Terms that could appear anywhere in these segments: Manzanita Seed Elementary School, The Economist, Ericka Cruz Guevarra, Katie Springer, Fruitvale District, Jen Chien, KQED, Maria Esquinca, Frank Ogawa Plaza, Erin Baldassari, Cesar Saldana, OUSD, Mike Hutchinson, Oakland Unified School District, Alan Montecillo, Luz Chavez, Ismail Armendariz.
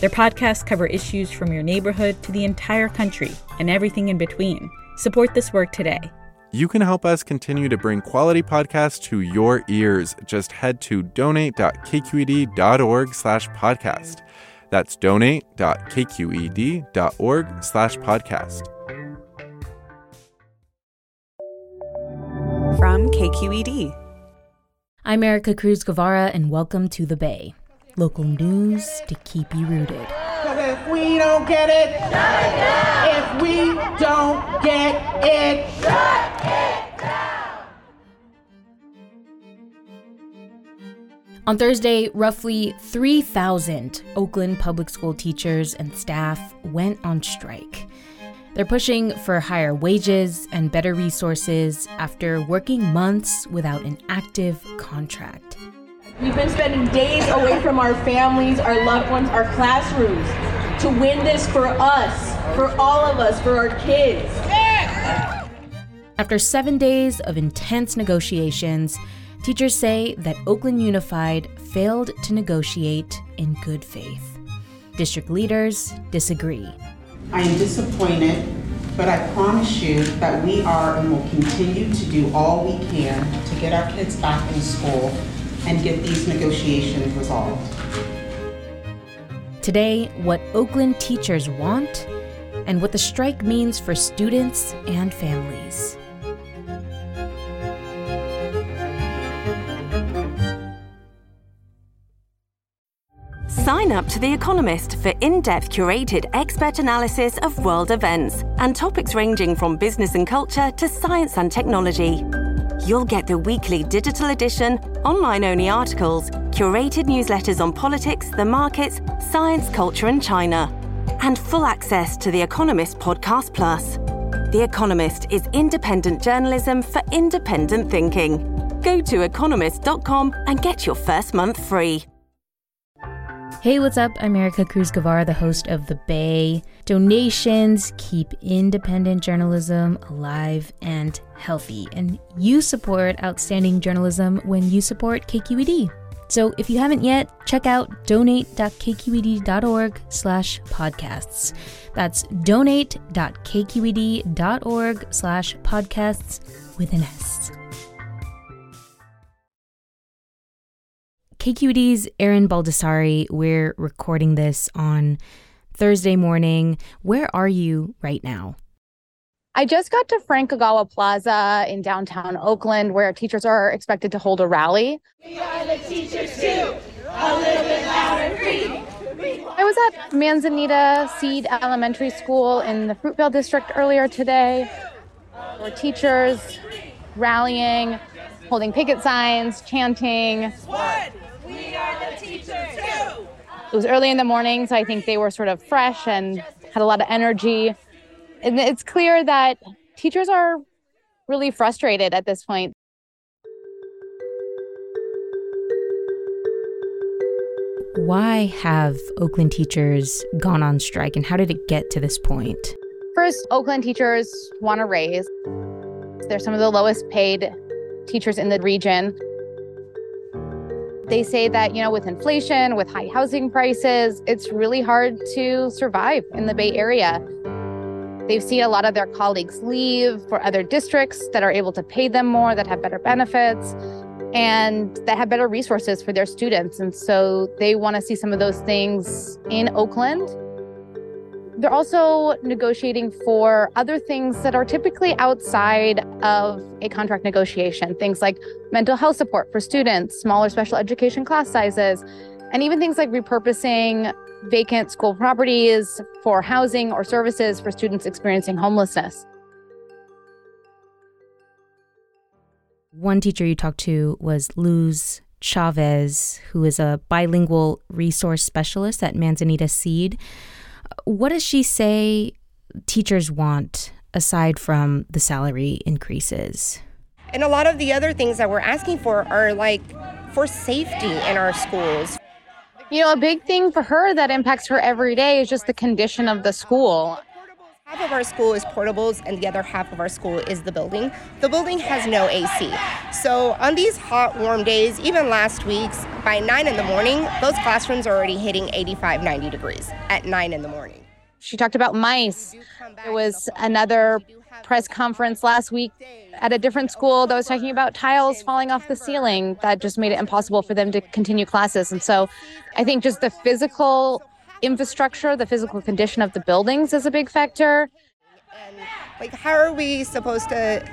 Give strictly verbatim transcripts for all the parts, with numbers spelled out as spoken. Their podcasts cover issues from your neighborhood to the entire country and everything in between. Support this work today. You can help us continue to bring quality podcasts to your ears. Just head to donate.kqed.org slash podcast. That's donate.kqed.org slash podcast. From K Q E D. I'm Ericka Cruz Guevarra, and welcome to The Bay. Local news to keep you rooted. Because if we don't get it, shut it down. If we don't get it, shut it down. On Thursday, roughly three thousand Oakland public school teachers and staff went on strike. They're pushing for higher wages and better resources after working months without an active contract. We've been spending days away from our families, our loved ones, our classrooms to win this for us, for all of us, for our kids. Yeah! After seven days of intense negotiations, teachers say that Oakland Unified failed to negotiate in good faith. District leaders disagree. I am disappointed, but I promise you that we are and will continue to do all we can to get our kids back in school and get these negotiations resolved. Today, what Oakland teachers want and what the strike means for students and families. Sign up to The Economist for in-depth curated expert analysis of world events and topics ranging from business and culture to science and technology. You'll get the weekly digital edition, online-only articles, curated newsletters on politics, the markets, science, culture, and China, and full access to The Economist Podcast Plus. The Economist is independent journalism for independent thinking. Go to economist dot com and get your first month free. Hey, what's up? I'm Ericka Cruz Guevarra, the host of The Bay. Donations keep independent journalism alive and healthy. And you support outstanding journalism when you support K Q E D. So if you haven't yet, check out donate.kqed.org slash podcasts. That's donate.kqed.org slash podcasts with an S. K Q E D's Erin Baldassari, we're recording this on Thursday morning. Where are you right now? I just got to Frank Ogawa Plaza in downtown Oakland, where teachers are expected to hold a rally. We are the teachers too, a little bit louder, free. I was at Manzanita Seed Elementary School in the Fruitvale District earlier today. There were teachers rallying, holding picket signs, chanting. What? We are the teachers too. It was early in the morning, so I think they were sort of fresh and had a lot of energy. And it's clear that teachers are really frustrated at this point. Why have Oakland teachers gone on strike, and how did it get to this point? First, Oakland teachers want a raise. They're some of the lowest paid teachers in the region. They say that, you know, with inflation, with high housing prices, it's really hard to survive in the Bay Area. They've seen a lot of their colleagues leave for other districts that are able to pay them more, that have better benefits, and that have better resources for their students. And so they want to see some of those things in Oakland. They're also negotiating for other things that are typically outside of a contract negotiation, things like mental health support for students, smaller special education class sizes, and even things like repurposing vacant school properties for housing or services for students experiencing homelessness. One teacher you talked to was Luz Chavez, who is a bilingual resource specialist at Manzanita Seed. what does she say teachers want aside from the salary increases? And a lot of the other things that we're asking for are like for safety in our schools. You know, a big thing for her that impacts her every day is just the condition of the school. Half of our school is portables and the other half of our school is the building. The building has no A C. So on these hot, warm days, even last week's, by nine in the morning, those classrooms are already hitting eighty-five, ninety degrees at nine in the morning. She talked about mice. There was another press conference last week at a different school that was talking about tiles falling off the ceiling that just made it impossible for them to continue classes. And so I think just the physical infrastructure, the physical condition of the buildings is a big factor. And like, how are we supposed to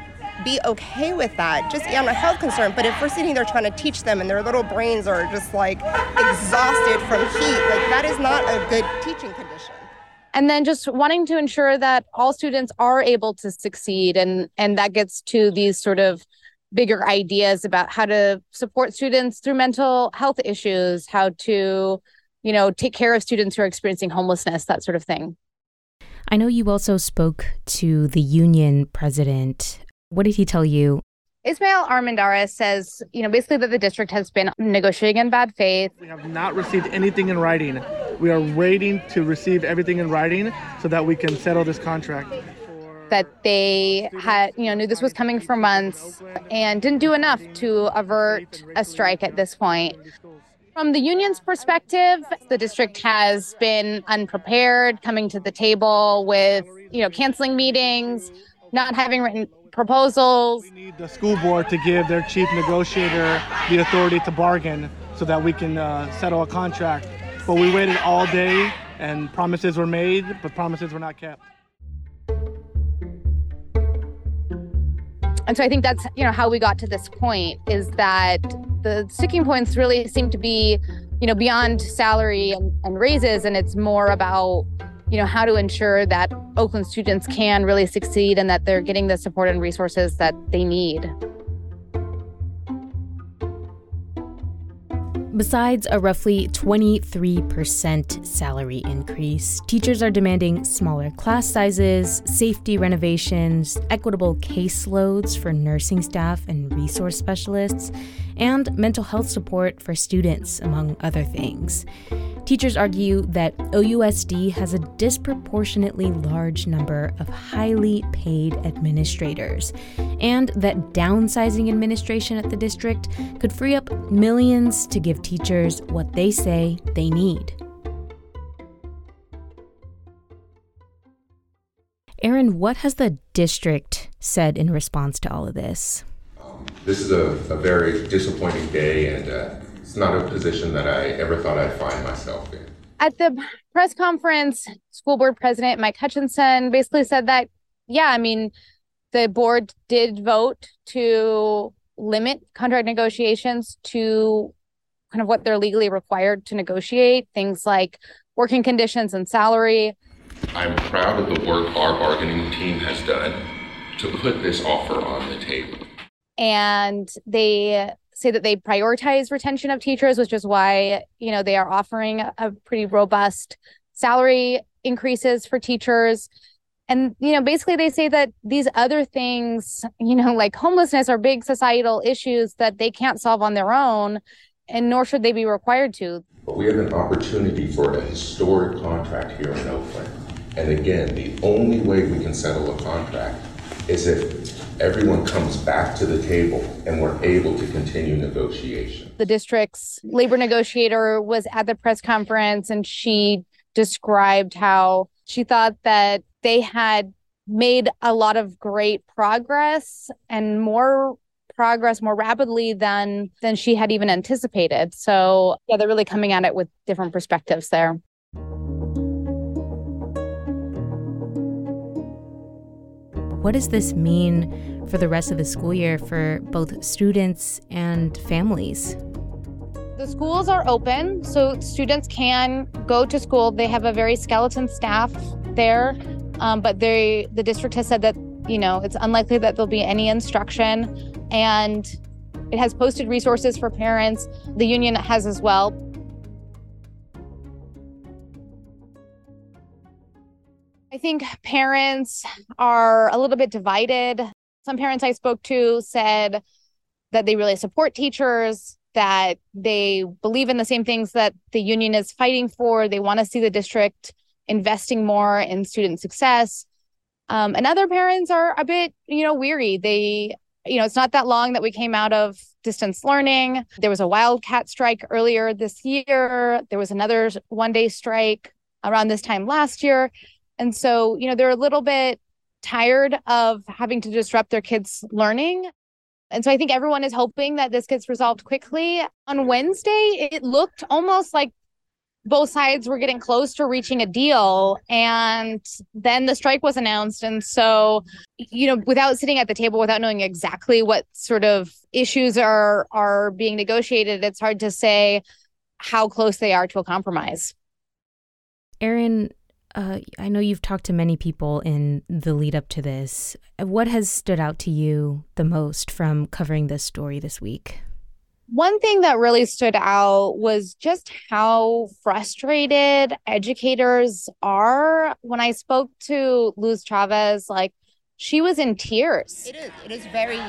be okay with that? Just yeah, I'm a health concern, but if we're sitting there trying to teach them and their little brains are just like exhausted from heat, like that is not a good teaching condition. And then just wanting to ensure that all students are able to succeed. And, and that gets to these sort of bigger ideas about how to support students through mental health issues, how to you know, take care of students who are experiencing homelessness, that sort of thing. I know you also spoke to the union president. What did he tell you? Ismail Armendariz says, you know, basically that the district has been negotiating in bad faith. We have not received anything in writing. We are waiting to receive everything in writing so that we can settle this contract. That they had, you know, knew this was coming for months and didn't do enough to avert a strike at this point. From the union's perspective, the district has been unprepared, coming to the table with, you know, canceling meetings, not having written proposals. We need the school board to give their chief negotiator the authority to bargain so that we can uh, settle a contract. But we waited all day and promises were made, but promises were not kept. And so I think that's, you know, how we got to this point is that the sticking points really seem to be, you know, beyond salary and, and raises. And it's more about, you know, how to ensure that Oakland students can really succeed and that they're getting the support and resources that they need. Besides a roughly twenty-three percent salary increase, teachers are demanding smaller class sizes, safety renovations, equitable caseloads for nursing staff and resource specialists, and mental health support for students, among other things. Teachers argue that O U S D has a disproportionately large number of highly paid administrators, and that downsizing administration at the district could free up millions to give teachers what they say they need. Erin, what has the district said in response to all of this? This is a, a very disappointing day, and uh, it's not a position that I ever thought I'd find myself in. At the press conference, school board president Mike Hutchinson basically said that, yeah, I mean, the board did vote to limit contract negotiations to kind of what they're legally required to negotiate, things like working conditions and salary. I'm proud of the work our bargaining team has done to put this offer on the table. And they say that they prioritize retention of teachers, which is why, you know, they are offering a pretty robust salary increases for teachers. And, you know, basically they say that these other things, you know, like homelessness are big societal issues that they can't solve on their own, and nor should they be required to. But we have an opportunity for a historic contract here in Oakland. And again, the only way we can settle a contract is if everyone comes back to the table and we're able to continue negotiation. The district's labor negotiator was at the press conference and she described how she thought that they had made a lot of great progress and more progress more rapidly than than she had even anticipated. So yeah, they're really coming at it with different perspectives there. What does this mean for the rest of the school year for both students and families? The schools are open, so students can go to school. They have a very skeleton staff there, um, but they, the district has said that, you know, it's unlikely that there'll be any instruction, and it has posted resources for parents. The union has as well. I think parents are a little bit divided. Some parents I spoke to said that they really support teachers, that they believe in the same things that the union is fighting for. They want to see the district investing more in student success. Um, and other parents are a bit, you know, weary. They, you know, it's not that long that we came out of distance learning. There was a wildcat strike earlier this year. There was another one-day strike around this time last year. And so, you know, they're a little bit tired of having to disrupt their kids' learning. And so I think everyone is hoping that this gets resolved quickly. On Wednesday, it looked almost like both sides were getting close to reaching a deal. And then the strike was announced. And so, you know, without sitting at the table, without knowing exactly what sort of issues are are being negotiated, it's hard to say how close they are to a compromise. Erin, uh, I know you've talked to many people in the lead up to this. What has stood out to you the most from covering this story this week? One thing that really stood out was just how frustrated educators are. When I spoke to Luz Chavez, like, she was in tears. It is. It is very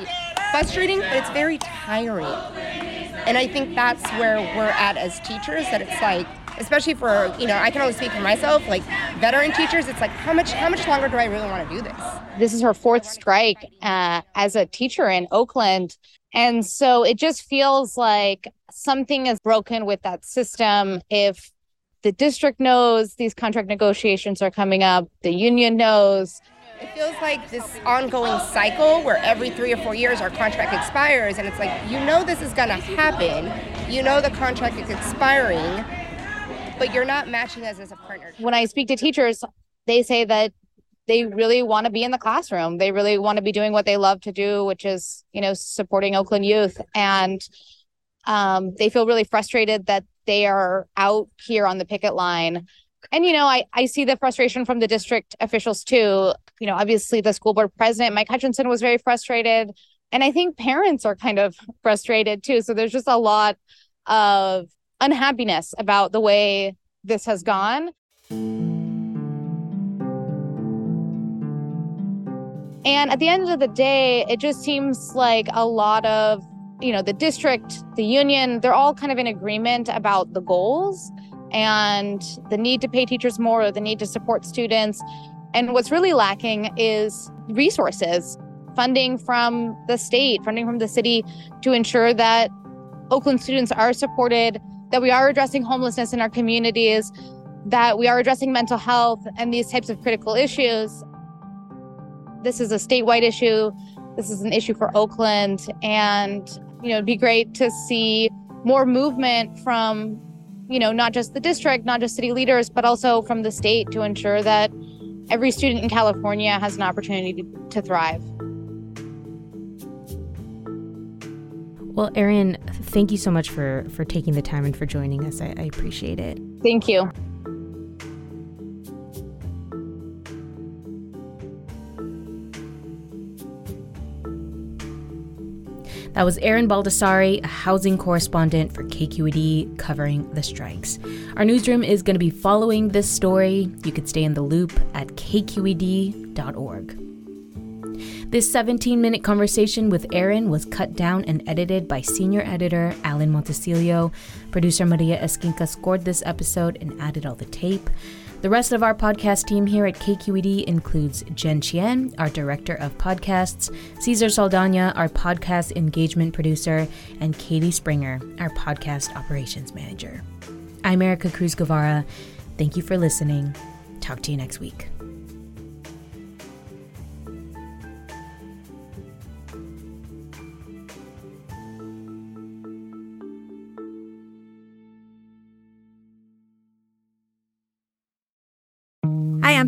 frustrating, but it's very tiring. And I think that's where we're at as teachers, that it's like, especially for, you know, I can only speak for myself, like veteran teachers, it's like, how much how much longer do I really want to do this? This is her fourth strike uh, as a teacher in Oakland. And so it just feels like something is broken with that system. If the district knows these contract negotiations are coming up, the union knows. It feels like this ongoing cycle where every three or four years our contract expires. And it's like, you know, this is going to happen. You know, the contract is expiring, but you're not matching us as a partner. When I speak to teachers, they say that they really want to be in the classroom. They really want to be doing what they love to do, which is, you know, supporting Oakland youth. And um, they feel really frustrated that they are out here on the picket line. And, you know, I, I see the frustration from the district officials, too. You know, obviously, the school board president, Mike Hutchinson, was very frustrated. And I think parents are kind of frustrated, too. So there's just a lot of unhappiness about the way this has gone. And at the end of the day, it just seems like a lot of, you know, the district, the union, they're all kind of in agreement about the goals and the need to pay teachers more, or the need to support students. And what's really lacking is resources, funding from the state, funding from the city to ensure that Oakland students are supported, that we are addressing homelessness in our communities, that we are addressing mental health and these types of critical issues. This is a statewide issue. This is an issue for Oakland. And, you know, it'd be great to see more movement from, you know, not just the district, not just city leaders, but also from the state to ensure that every student in California has an opportunity to, to thrive. Well, Erin, thank you so much for, for taking the time and for joining us. I, I appreciate it. Thank you. That was Erin Baldassari, a housing correspondent for K Q E D, covering the strikes. Our newsroom is going to be following this story. You can stay in the loop at k q e d dot org. This seventeen-minute conversation with Erin was cut down and edited by senior editor Alan Montecillo. Producer Maria Esquinca scored this episode and added all the tape. The rest of our podcast team here at K Q E D includes Jen Chien, our director of podcasts, Cesar Saldana, our podcast engagement producer, and Katie Springer, our podcast operations manager. I'm Ericka Cruz Guevarra. Thank you for listening. Talk to you next week. I'm